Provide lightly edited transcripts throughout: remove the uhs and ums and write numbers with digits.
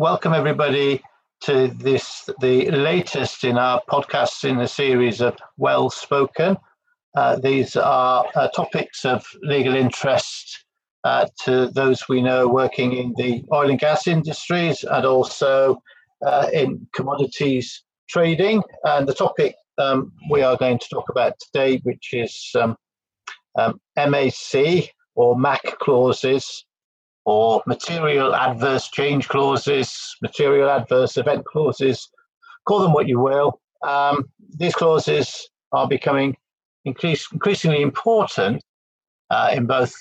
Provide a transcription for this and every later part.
Welcome everybody to the latest in our podcasts in the series of Well Spoken. These are topics of legal interest to those we know working in the oil and gas industries and also in commodities trading. And the topic we are going to talk about today, which is MAC or MAC clauses, or material adverse change clauses, material adverse event clauses, call them what you will. These clauses are becoming increasingly important in both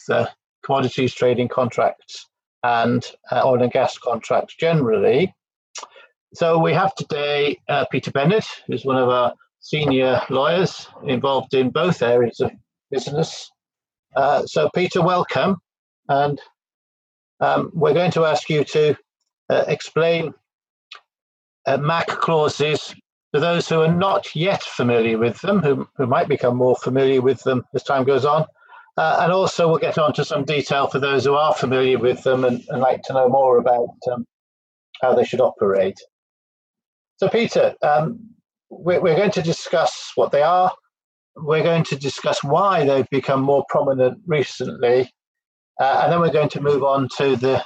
commodities trading contracts and oil and gas contracts generally. So we have today Peter Bennett, who's one of our senior lawyers involved in both areas of business. So Peter, welcome. And we're going to ask you to explain MAC clauses to those who are not yet familiar with them, who might become more familiar with them as time goes on. And also we'll get on to some detail for those who are familiar with them and like to know more about how they should operate. So Peter, we're going to discuss what they are. We're going to discuss why they've become more prominent recently. And then we're going to move on to the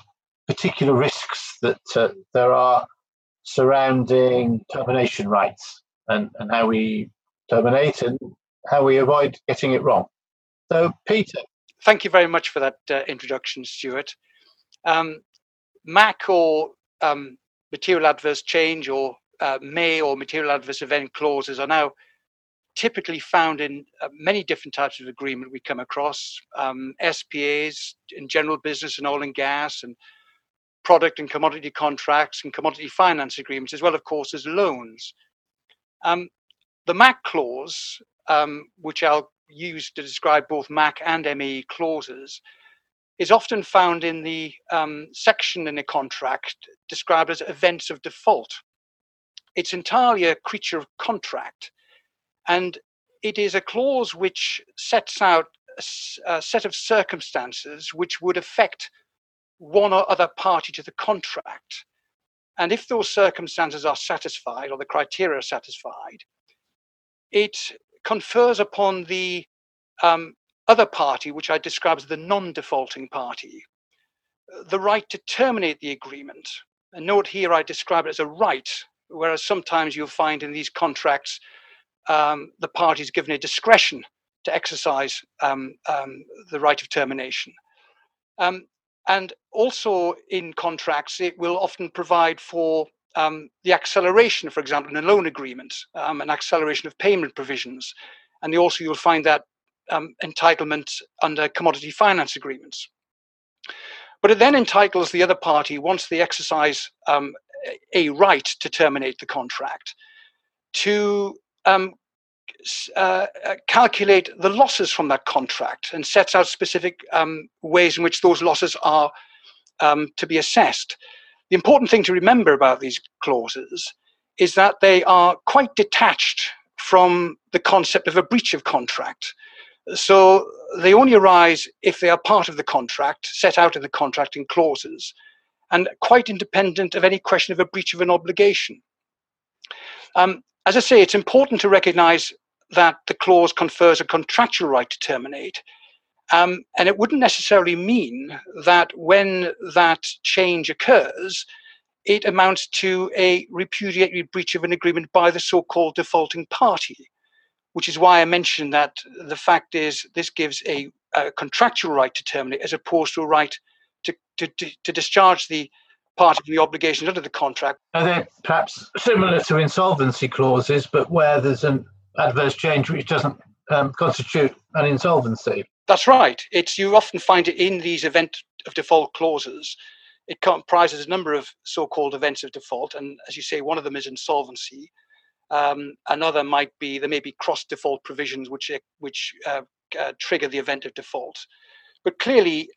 particular risks that there are surrounding termination rights and how we terminate and how we avoid getting it wrong. So, Peter. Thank you very much for that introduction, Stuart. MAC or material adverse change or may or material adverse event clauses are now typically found in many different types of agreement we come across, SPAs in general business and oil and gas and product and commodity contracts and commodity finance agreements, as well, of course, as loans. The MAC clause, which I'll use to describe both MAC and ME clauses, is often found in the section in a contract described as events of default. It's entirely a creature of contract. And it is a clause which sets out a set of circumstances which would affect one or other party to the contract. And if those circumstances are satisfied or the criteria are satisfied, it confers upon the other party, which I describe as the non-defaulting party, the right to terminate the agreement. And note here I describe it as a right, whereas sometimes you'll find in these contracts the party's given a discretion to exercise the right of termination. And also in contracts, it will often provide for the acceleration, for example, in a loan agreement, an acceleration of payment provisions. And you'll find that entitlement under commodity finance agreements. But it then entitles the other party, once they exercise a right to terminate the contract, to calculate the losses from that contract and sets out specific ways in which those losses are to be assessed. The important thing to remember about these clauses is that they are quite detached from the concept of a breach of contract. So they only arise if they are part of the contract, set out in the contract in clauses, and quite independent of any question of a breach of an obligation. As I say, it's important to recognize that the clause confers a contractual right to terminate. And it wouldn't necessarily mean that when that change occurs, it amounts to a repudiatory breach of an agreement by the so-called defaulting party, which is why I mentioned that the fact is this gives a contractual right to terminate as opposed to a right to discharge the part of the obligations under the contract. Now they're perhaps similar to insolvency clauses, but where there's an adverse change which doesn't constitute an insolvency. That's right. You often find it in these event of default clauses. It comprises a number of so-called events of default, and as you say, one of them is insolvency. Another might be there may be cross-default provisions which trigger the event of default. But clearly,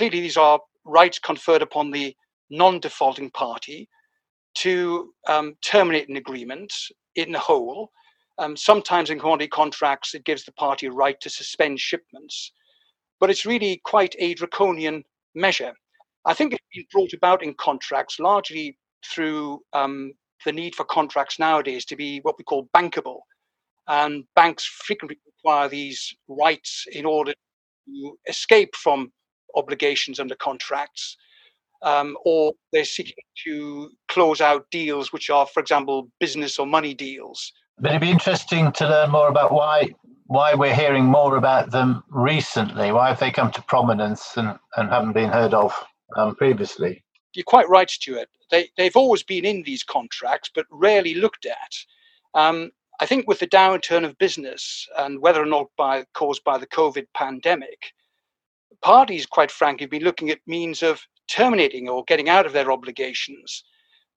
these are rights conferred upon the non-defaulting party to terminate an agreement in whole. Sometimes in commodity contracts, it gives the party a right to suspend shipments, but it's really quite a draconian measure. I think it's been brought about in contracts largely through the need for contracts nowadays to be what we call bankable. And banks frequently require these rights in order to escape from obligations under contracts, or they're seeking to close out deals which are, for example, business or money deals. But it'd be interesting to learn more about why we're hearing more about them recently. Why have they come to prominence and haven't been heard of previously? You're quite right, Stuart. They've always been in these contracts, but rarely looked at. I think with the downturn of business, and whether or not caused by the COVID pandemic, parties, quite frankly, have been looking at means of terminating or getting out of their obligations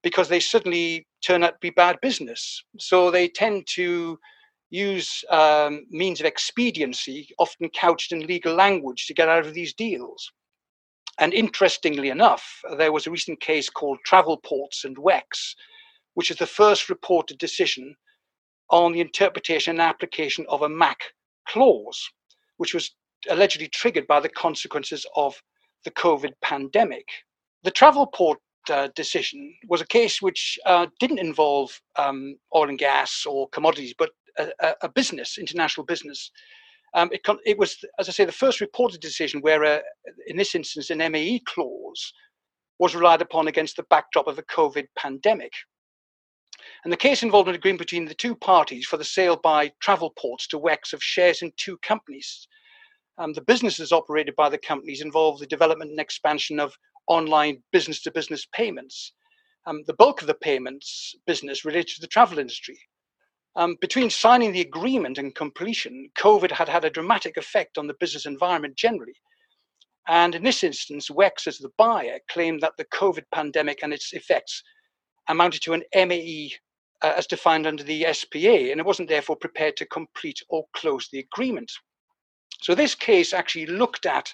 because they suddenly turn out to be bad business. So they tend to use means of expediency, often couched in legal language, to get out of these deals. And interestingly enough, there was a recent case called Travelport and WEX, which is the first reported decision on the interpretation and application of a MAC clause, which was allegedly triggered by the consequences of the COVID pandemic. The Travelport decision was a case which didn't involve oil and gas or commodities, but a business, international business. It was, as I say, the first reported decision where, in this instance, an MEE clause was relied upon against the backdrop of a COVID pandemic. And the case involved an agreement between the two parties for the sale by Travelport to WEX of shares in two companies. The businesses operated by the companies involved the development and expansion of online business-to-business payments. The bulk of the payments business related to the travel industry. Between signing the agreement and completion, COVID had had a dramatic effect on the business environment generally. And in this instance, WEX, as the buyer, claimed that the COVID pandemic and its effects amounted to an MEE as defined under the SPA, and it wasn't therefore prepared to complete or close the agreement. So this case actually looked at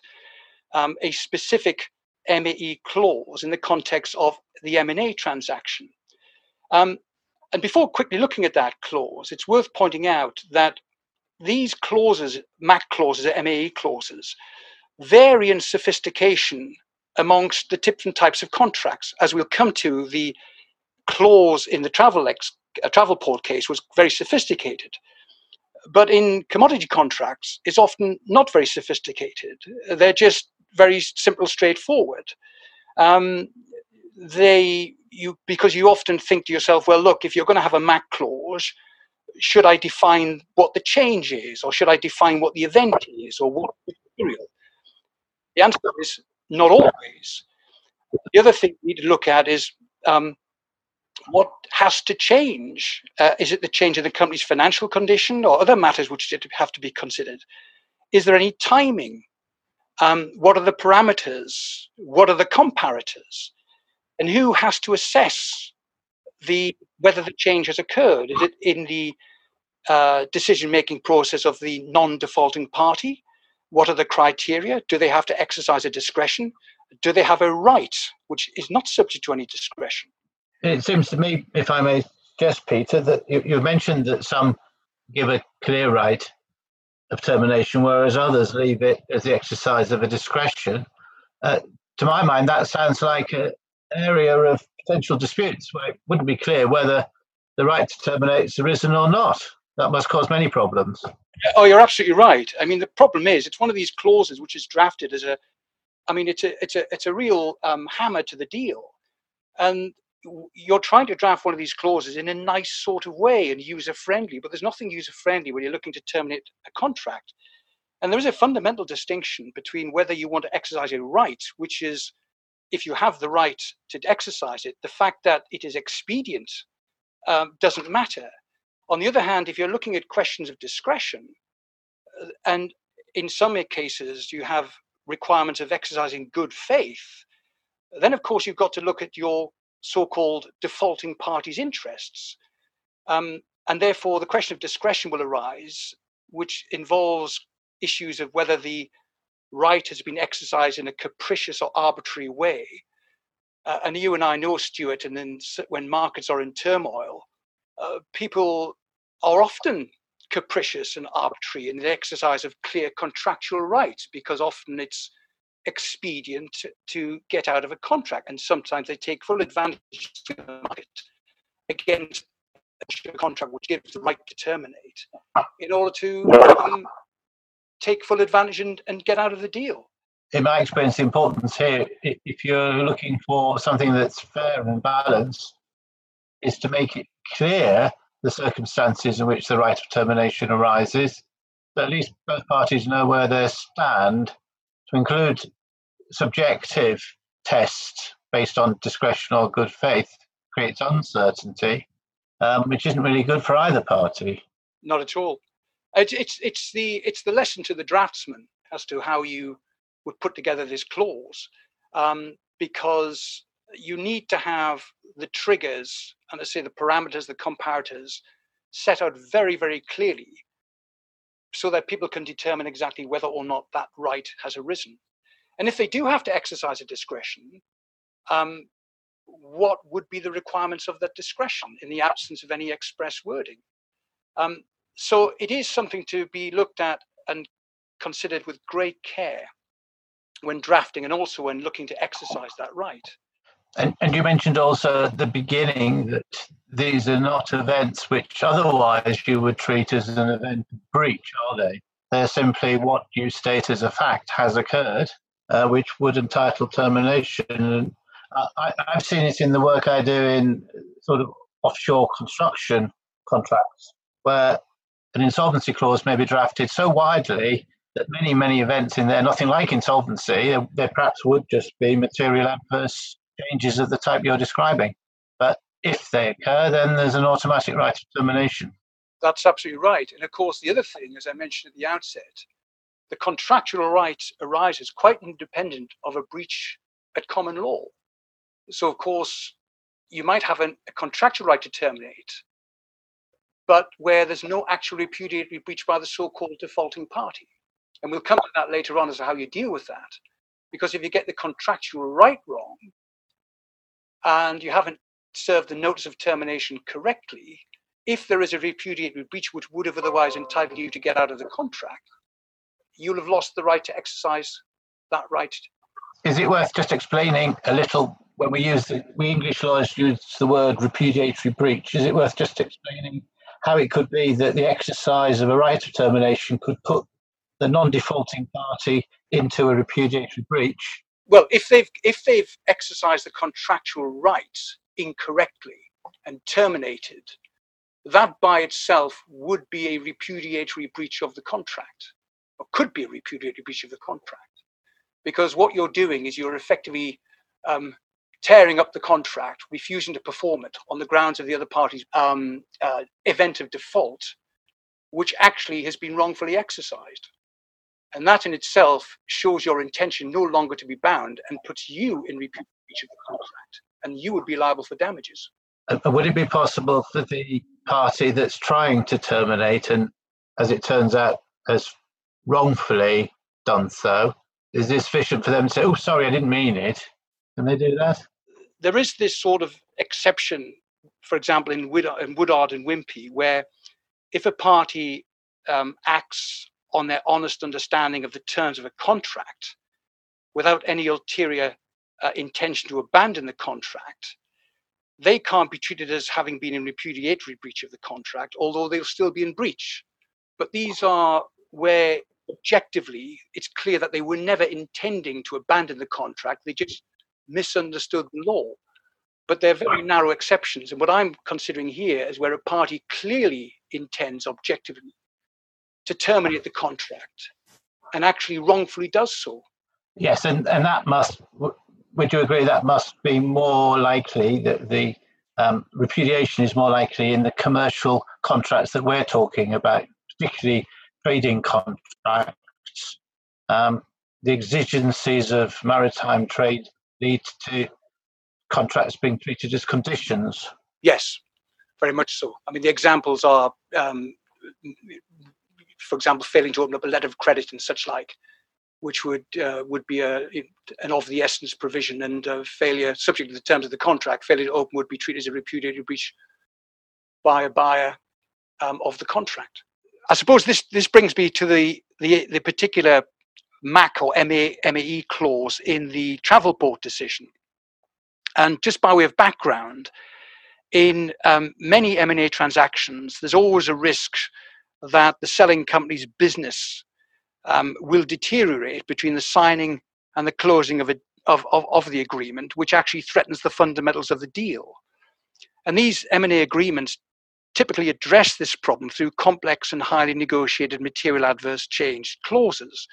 a specific MEE clause in the context of the M&A transaction. And before quickly looking at that clause, it's worth pointing out that these clauses, MAC clauses or MEE clauses, vary in sophistication amongst the different types of contracts. As we'll come to, the clause in the Travelport case was very sophisticated. But in commodity contracts, it's often not very sophisticated. They're just very simple, straightforward. Because you often think to yourself, well, look, if you're going to have a MAC clause, should I define what the change is, or should I define what the event is, or what material? The answer is not always. The other thing we need to look at is what has to change. Is it the change in the company's financial condition or other matters which have to be considered? Is there any timing? What are the parameters? What are the comparators? And who has to assess whether the change has occurred? Is it in the decision-making process of the non-defaulting party? What are the criteria? Do they have to exercise a discretion? Do they have a right which is not subject to any discretion? It seems to me, if I may guess, Peter, that you mentioned that some give a clear right of termination, whereas others leave it as the exercise of a discretion. To my mind, that sounds like an area of potential disputes where it wouldn't be clear whether the right to terminate has arisen or not. That must cause many problems. Oh, you're absolutely right. I mean, the problem is it's one of these clauses which is drafted as it's a real hammer to the deal. And you're trying to draft one of these clauses in a nice sort of way and user-friendly, but there's nothing user-friendly when you're looking to terminate a contract. And there is a fundamental distinction between whether you want to exercise a right, which is, if you have the right to exercise it, the fact that it is expedient doesn't matter. On the other hand, if you're looking at questions of discretion, and in some cases you have requirements of exercising good faith, then of course you've got to look at your so-called defaulting parties' interests. And therefore, the question of discretion will arise, which involves issues of whether the right has been exercised in a capricious or arbitrary way. And you and I know, Stuart, and then when markets are in turmoil, people are often capricious and arbitrary in the exercise of clear contractual rights, because often it's expedient to get out of a contract, and sometimes they take full advantage of the market against a contract which gives the right to terminate in order to take full advantage and get out of the deal. In my experience, the importance here, if you're looking for something that's fair and balanced, is to make it clear the circumstances in which the right of termination arises, so at least both parties know where they stand, to include subjective tests based on discretion or good faith creates uncertainty, which isn't really good for either party. Not at all. It's the lesson to the draftsman as to how you would put together this clause, because you need to have the triggers and, let's say, the parameters, the comparators set out very, very clearly so that people can determine exactly whether or not that right has arisen. And if they do have to exercise a discretion, what would be the requirements of that discretion in the absence of any express wording? So it is something to be looked at and considered with great care when drafting, and also when looking to exercise that right. And you mentioned also at the beginning that these are not events which otherwise you would treat as an event of breach, are they? They're simply what you state as a fact has occurred, which would entitle termination. And I've seen it in the work I do in sort of offshore construction contracts, where an insolvency clause may be drafted so widely that many, many events in there, nothing like insolvency, there perhaps would just be material adverse changes of the type you're describing. But if they occur, then there's an automatic right of termination. That's absolutely right. And of course, the other thing, as I mentioned at the outset, the contractual right arises quite independent of a breach at common law. So, of course, you might have a contractual right to terminate, but where there's no actual repudiatory breach by the so-called defaulting party. And we'll come to that later on as to how you deal with that. Because if you get the contractual right wrong, and you haven't served the notice of termination correctly, if there is a repudiatory breach which would have otherwise entitled you to get out of the contract, you'll have lost the right to exercise that right. Is it worth just explaining a little, when we English lawyers use the word repudiatory breach, is it worth just explaining how it could be that the exercise of a right of termination could put the non-defaulting party into a repudiatory breach? Well, if they've exercised the contractual rights incorrectly and terminated, that by itself would be a repudiatory breach of the contract, or could be a repudiatory breach of the contract, because what you're doing is you're effectively tearing up the contract, refusing to perform it on the grounds of the other party's event of default, which actually has been wrongfully exercised. And that in itself shows your intention no longer to be bound and puts you in breach of the contract, and you would be liable for damages. Would it be possible for the party that's trying to terminate and, as it turns out, has wrongfully done so, is this sufficient for them to say, oh, sorry, I didn't mean it? Can they do that? There is this sort of exception, for example, in Woodard and Wimpey, where if a party acts on their honest understanding of the terms of a contract without any ulterior intention to abandon the contract, they can't be treated as having been in repudiatory breach of the contract, although they'll still be in breach. But these are where objectively it's clear that they were never intending to abandon the contract. They just misunderstood the law. But they're very narrow exceptions. And what I'm considering here is where a party clearly intends objectively to terminate the contract and actually wrongfully does so. Yes, and that must, would you agree, that must be more likely, that the repudiation is more likely in the commercial contracts that we're talking about, particularly trading contracts. The exigencies of maritime trade lead to contracts being treated as conditions. Yes, very much so. I mean, the examples are for example, failing to open up a letter of credit and such like, which would be an of the essence provision, and failure, subject to the terms of the contract, failure to open would be treated as a repudiatory breach by a buyer of the contract. I suppose this brings me to the particular MAC or MAE clause in the Travelport decision. And just by way of background, in many M&A transactions, there's always a risk that the selling company's business will deteriorate between the signing and the closing of the agreement, which actually threatens the fundamentals of the deal. And these M&A agreements typically address this problem through complex and highly negotiated material adverse change clauses.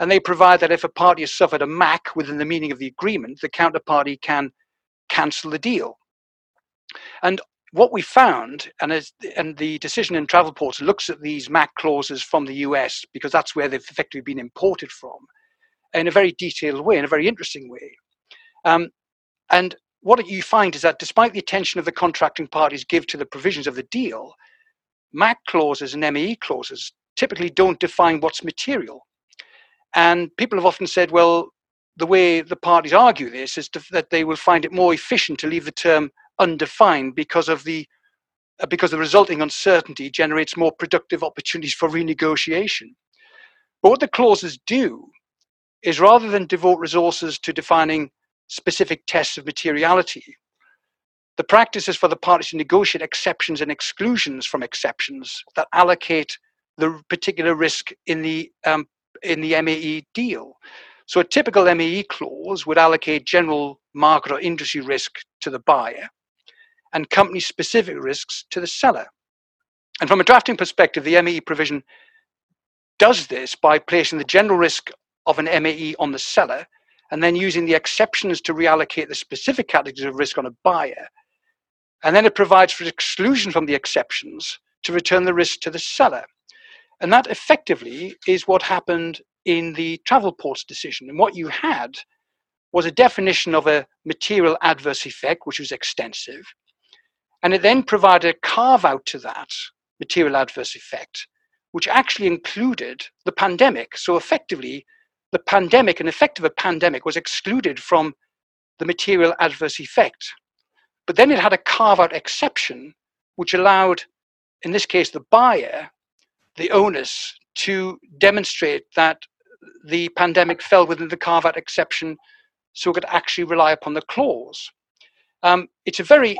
And they provide that if a party has suffered a MAC within the meaning of the agreement, the counterparty can cancel the deal. And what we found, and the decision in Travelport looks at these MAC clauses from the US, because that's where they've effectively been imported from, in a very detailed way, in a very interesting way. And what you find is that despite the attention of the contracting parties give to the provisions of the deal, MAC clauses and MAE clauses typically don't define what's material. And people have often said, well, the way the parties argue this is that they will find it more efficient to leave the term undefined because the resulting uncertainty generates more productive opportunities for renegotiation. But what the clauses do is, rather than devote resources to defining specific tests of materiality, the practice is for the parties to negotiate exceptions and exclusions from exceptions that allocate the particular risk in the MAE deal. So a typical MAE clause would allocate general market or industry risk to the buyer and company-specific risks to the seller. And from a drafting perspective, the MAE provision does this by placing the general risk of an MAE on the seller and then using the exceptions to reallocate the specific categories of risk on a buyer. And then it provides for exclusion from the exceptions to return the risk to the seller. And that effectively is what happened in the Travelport's decision. And what you had was a definition of a material adverse effect, which was extensive. And it then provided a carve out to that material adverse effect, which actually included the pandemic. So effectively, the pandemic, an effect of a pandemic, was excluded from the material adverse effect. But then it had a carve out exception, which allowed, in this case, the buyer, the onus to demonstrate that the pandemic fell within the carve-out exception, so it could actually rely upon the clause. It's a very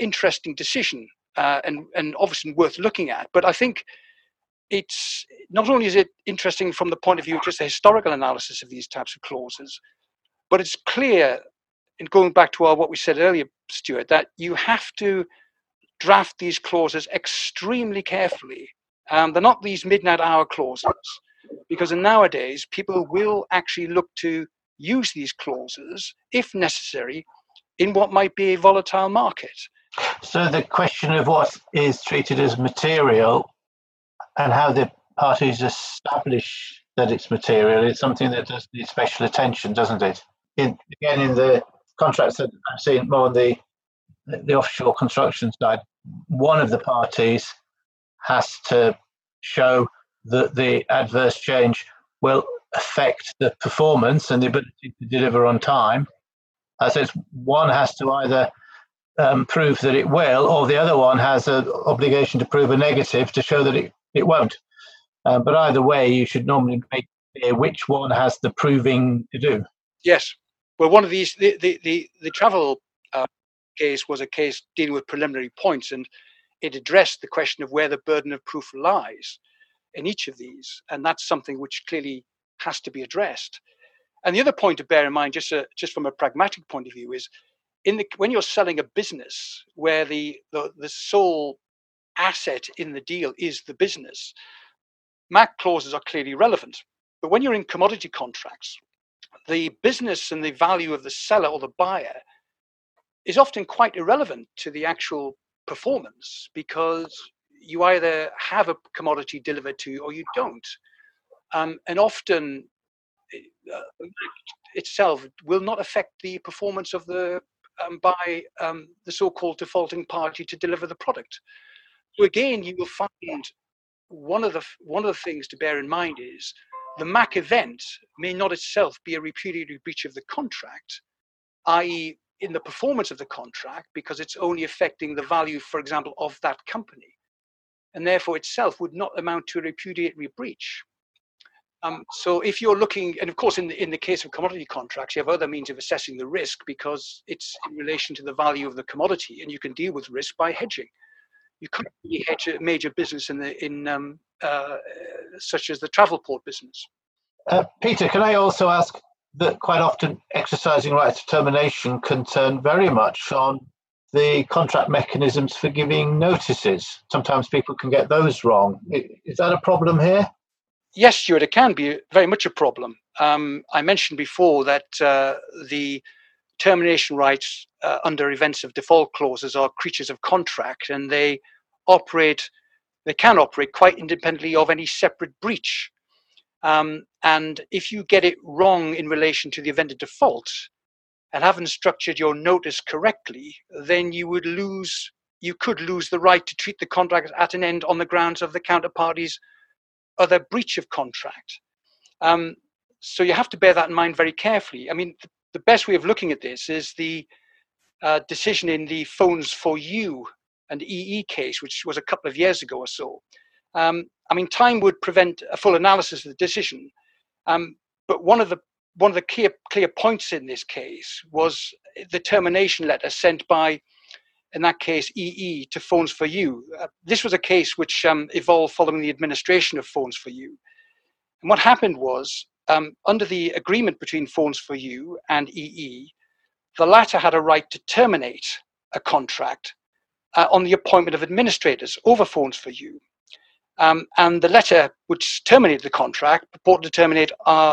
interesting decision and obviously worth looking at. But I think it's not only is it interesting from the point of view of just the historical analysis of these types of clauses, but it's clear, and going back to what we said earlier, Stuart, that you have to draft these clauses extremely carefully. They're not these midnight hour clauses, because nowadays people will actually look to use these clauses, if necessary, in what might be a volatile market. So the question of what is treated as material and how the parties establish that it's material is something that does need special attention, doesn't it? Again, in the contracts that I've seen more on the offshore construction side, one of the parties has to show that the adverse change will affect the performance and the ability to deliver on time. So one has to either prove that it will, or the other one has an obligation to prove a negative to show that it won't. But either way, you should normally make clear which one has the proving to do. Yes. Well, one of these, the travel case was a case dealing with preliminary points, and it addressed the question of where the burden of proof lies in each of these. And that's something which clearly has to be addressed. And the other point to bear in mind, just from a pragmatic point of view, is when you're selling a business where the sole asset in the deal is the business, MAC clauses are clearly relevant. But when you're in commodity contracts, the business and the value of the seller or the buyer is often quite irrelevant to the actual performance, because you either have a commodity delivered to you or you don't. And often itself will not affect the performance of the so-called defaulting party to deliver the product. So again, you will find one of the things to bear in mind is the MAC event may not itself be a repudiatory breach of the contract, i.e. in the performance of the contract, because it's only affecting the value, for example, of that company, and therefore itself would not amount to a repudiatory breach. So if you're looking, and of course in the case of commodity contracts, you have other means of assessing the risk because it's in relation to the value of the commodity, and you can deal with risk by hedging. You can't really hedge a major business such as the Travelport business. Peter, can I also ask that quite often exercising rights of termination can turn very much on the contract mechanisms for giving notices. Sometimes people can get those wrong. Is that a problem here? Yes, Stuart, it can be very much a problem. I mentioned before that the termination rights under events of default clauses are creatures of contract, and they can operate quite independently of any separate breach. And if you get it wrong in relation to the event of default and haven't structured your notice correctly, then you could lose the right to treat the contract at an end on the grounds of the counterparty's other breach of contract. So you have to bear that in mind very carefully. I mean, the best way of looking at this is the decision in the Phones 4u and EE case, which was a couple of years ago or so. I mean, time would prevent a full analysis of the decision, but one of the clear points in this case was the termination letter sent by, in that case, EE to Phones 4u. This was a case which evolved following the administration of Phones 4u. And what happened was, under the agreement between Phones 4u and EE, the latter had a right to terminate a contract on the appointment of administrators over Phones 4u. And the letter which terminated the contract purported to terminate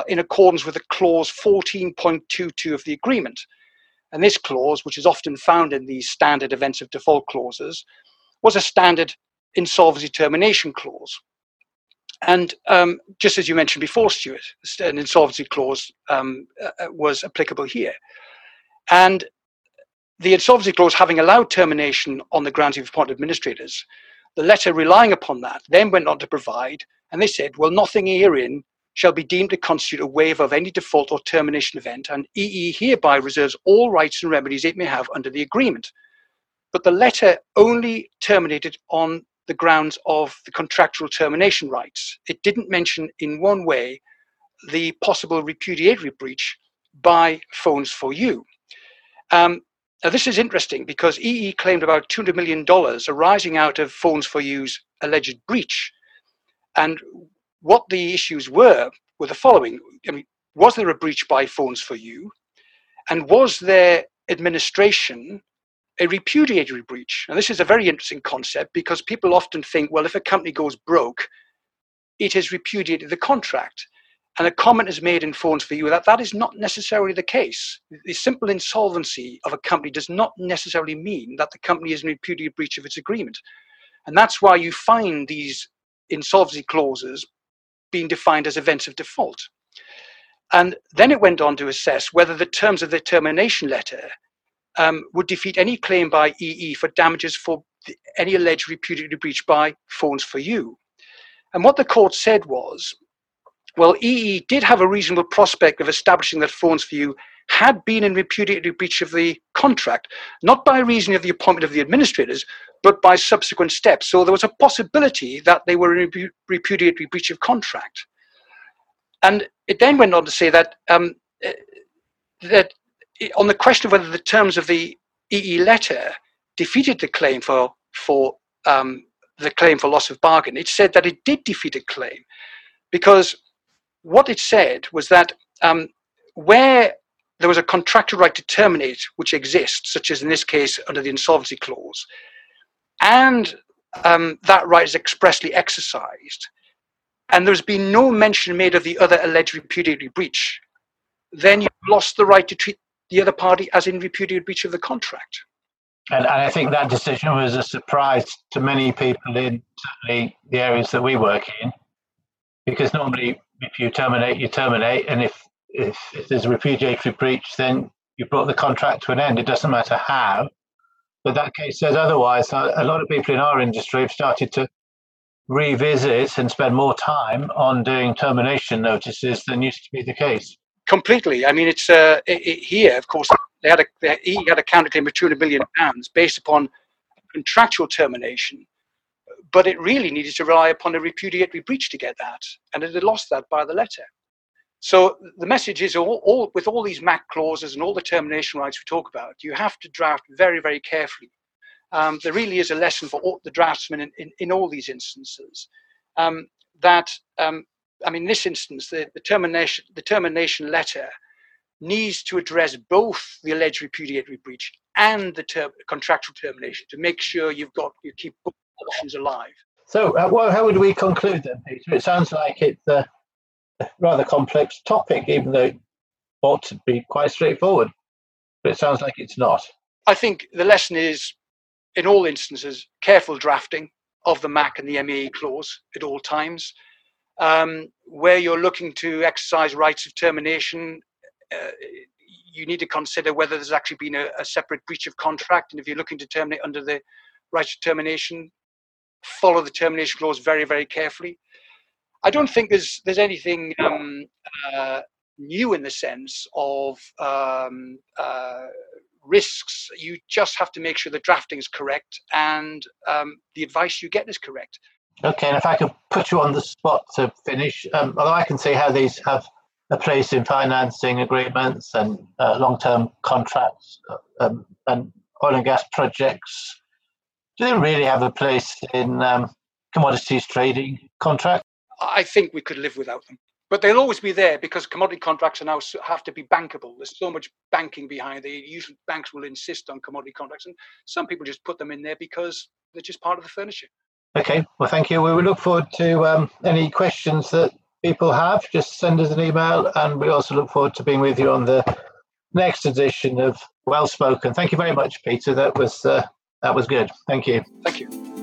in accordance with the clause 14.22 of the agreement. And this clause, which is often found in these standard events of default clauses, was a standard insolvency termination clause. And just as you mentioned before, Stuart, an insolvency clause was applicable here. And the insolvency clause, having allowed termination on the grounds of appointed administrators, the letter relying upon that then went on to provide, and they said, well, nothing herein shall be deemed to constitute a waiver of any default or termination event, and EE hereby reserves all rights and remedies it may have under the agreement. But the letter only terminated on the grounds of the contractual termination rights. It didn't mention in one way the possible repudiatory breach by Phones 4u. Now, this is interesting because EE claimed about $200 million arising out of Phones 4u's alleged breach. And what the issues were the following. I mean, was there a breach by Phones 4u? And was their administration a repudiatory breach? And this is a very interesting concept because people often think, well, if a company goes broke, it has repudiated the contract. And a comment is made in Phones 4u that is not necessarily the case. The simple insolvency of a company does not necessarily mean that the company is in repudiate breach of its agreement. And that's why you find these insolvency clauses being defined as events of default. And then it went on to assess whether the terms of the termination letter would defeat any claim by EE for damages for any alleged repudiatory breach by Phones 4u. And what the court said was, well, EE did have a reasonable prospect of establishing that Phones 4u had been in repudiatory breach of the contract, not by reason of the appointment of the administrators, but by subsequent steps. So there was a possibility that they were in repudiatory breach of contract. And it then went on to say that, that on the question of whether the terms of the EE letter defeated the claim for loss of bargain, it said that it did defeat a claim because what it said was that where there was a contractual right to terminate which exists, such as in this case under the insolvency clause, and that right is expressly exercised, and there's been no mention made of the other alleged repudiatory breach, then you've lost the right to treat the other party as in repudiate breach of the contract. And I think that decision was a surprise to many people in certainly the areas that we work in, because normally, if you terminate, you terminate, and if there's a repudiatory breach, then you brought the contract to an end. It doesn't matter how, but that case says otherwise. A lot of people in our industry have started to revisit and spend more time on doing termination notices than used to be the case. Completely. I mean, it's here, of course, he had a counterclaim of £200 million based upon contractual termination. But it really needed to rely upon a repudiatory breach to get that, and it had lost that by the letter. So the message is, with all these MAC clauses and all the termination rights we talk about, you have to draft very, very carefully. There really is a lesson for all the draftsmen in all these instances. I mean, in this instance, the termination letter needs to address both the alleged repudiatory breach and the contractual termination to make sure you keep both options alive. So, well, how would we conclude then, Peter? It sounds like it's a rather complex topic, even though it ought to be quite straightforward. But it sounds like it's not. I think the lesson is, in all instances, careful drafting of the MAC and the MEE clause at all times. Where you're looking to exercise rights of termination, you need to consider whether there's actually been a separate breach of contract. And if you're looking to terminate under the right of termination, follow the termination clause very, very carefully. I don't think there's anything new in the sense of risks. You just have to make sure the drafting is correct and the advice you get is correct. Okay, and if I could put you on the spot to finish, although I can see how these have a place in financing agreements and long-term contracts and oil and gas projects, do they really have a place in commodities trading contracts? I think we could live without them. But they'll always be there because commodity contracts are now have to be bankable. There's so much banking behind it. Usually banks will insist on commodity contracts, and some people just put them in there because they're just part of the furniture. Okay, well, thank you. We will look forward to any questions that people have. Just send us an email, and we also look forward to being with you on the next edition of Well Spoken. Thank you very much, Peter. That was good. Thank you. Thank you.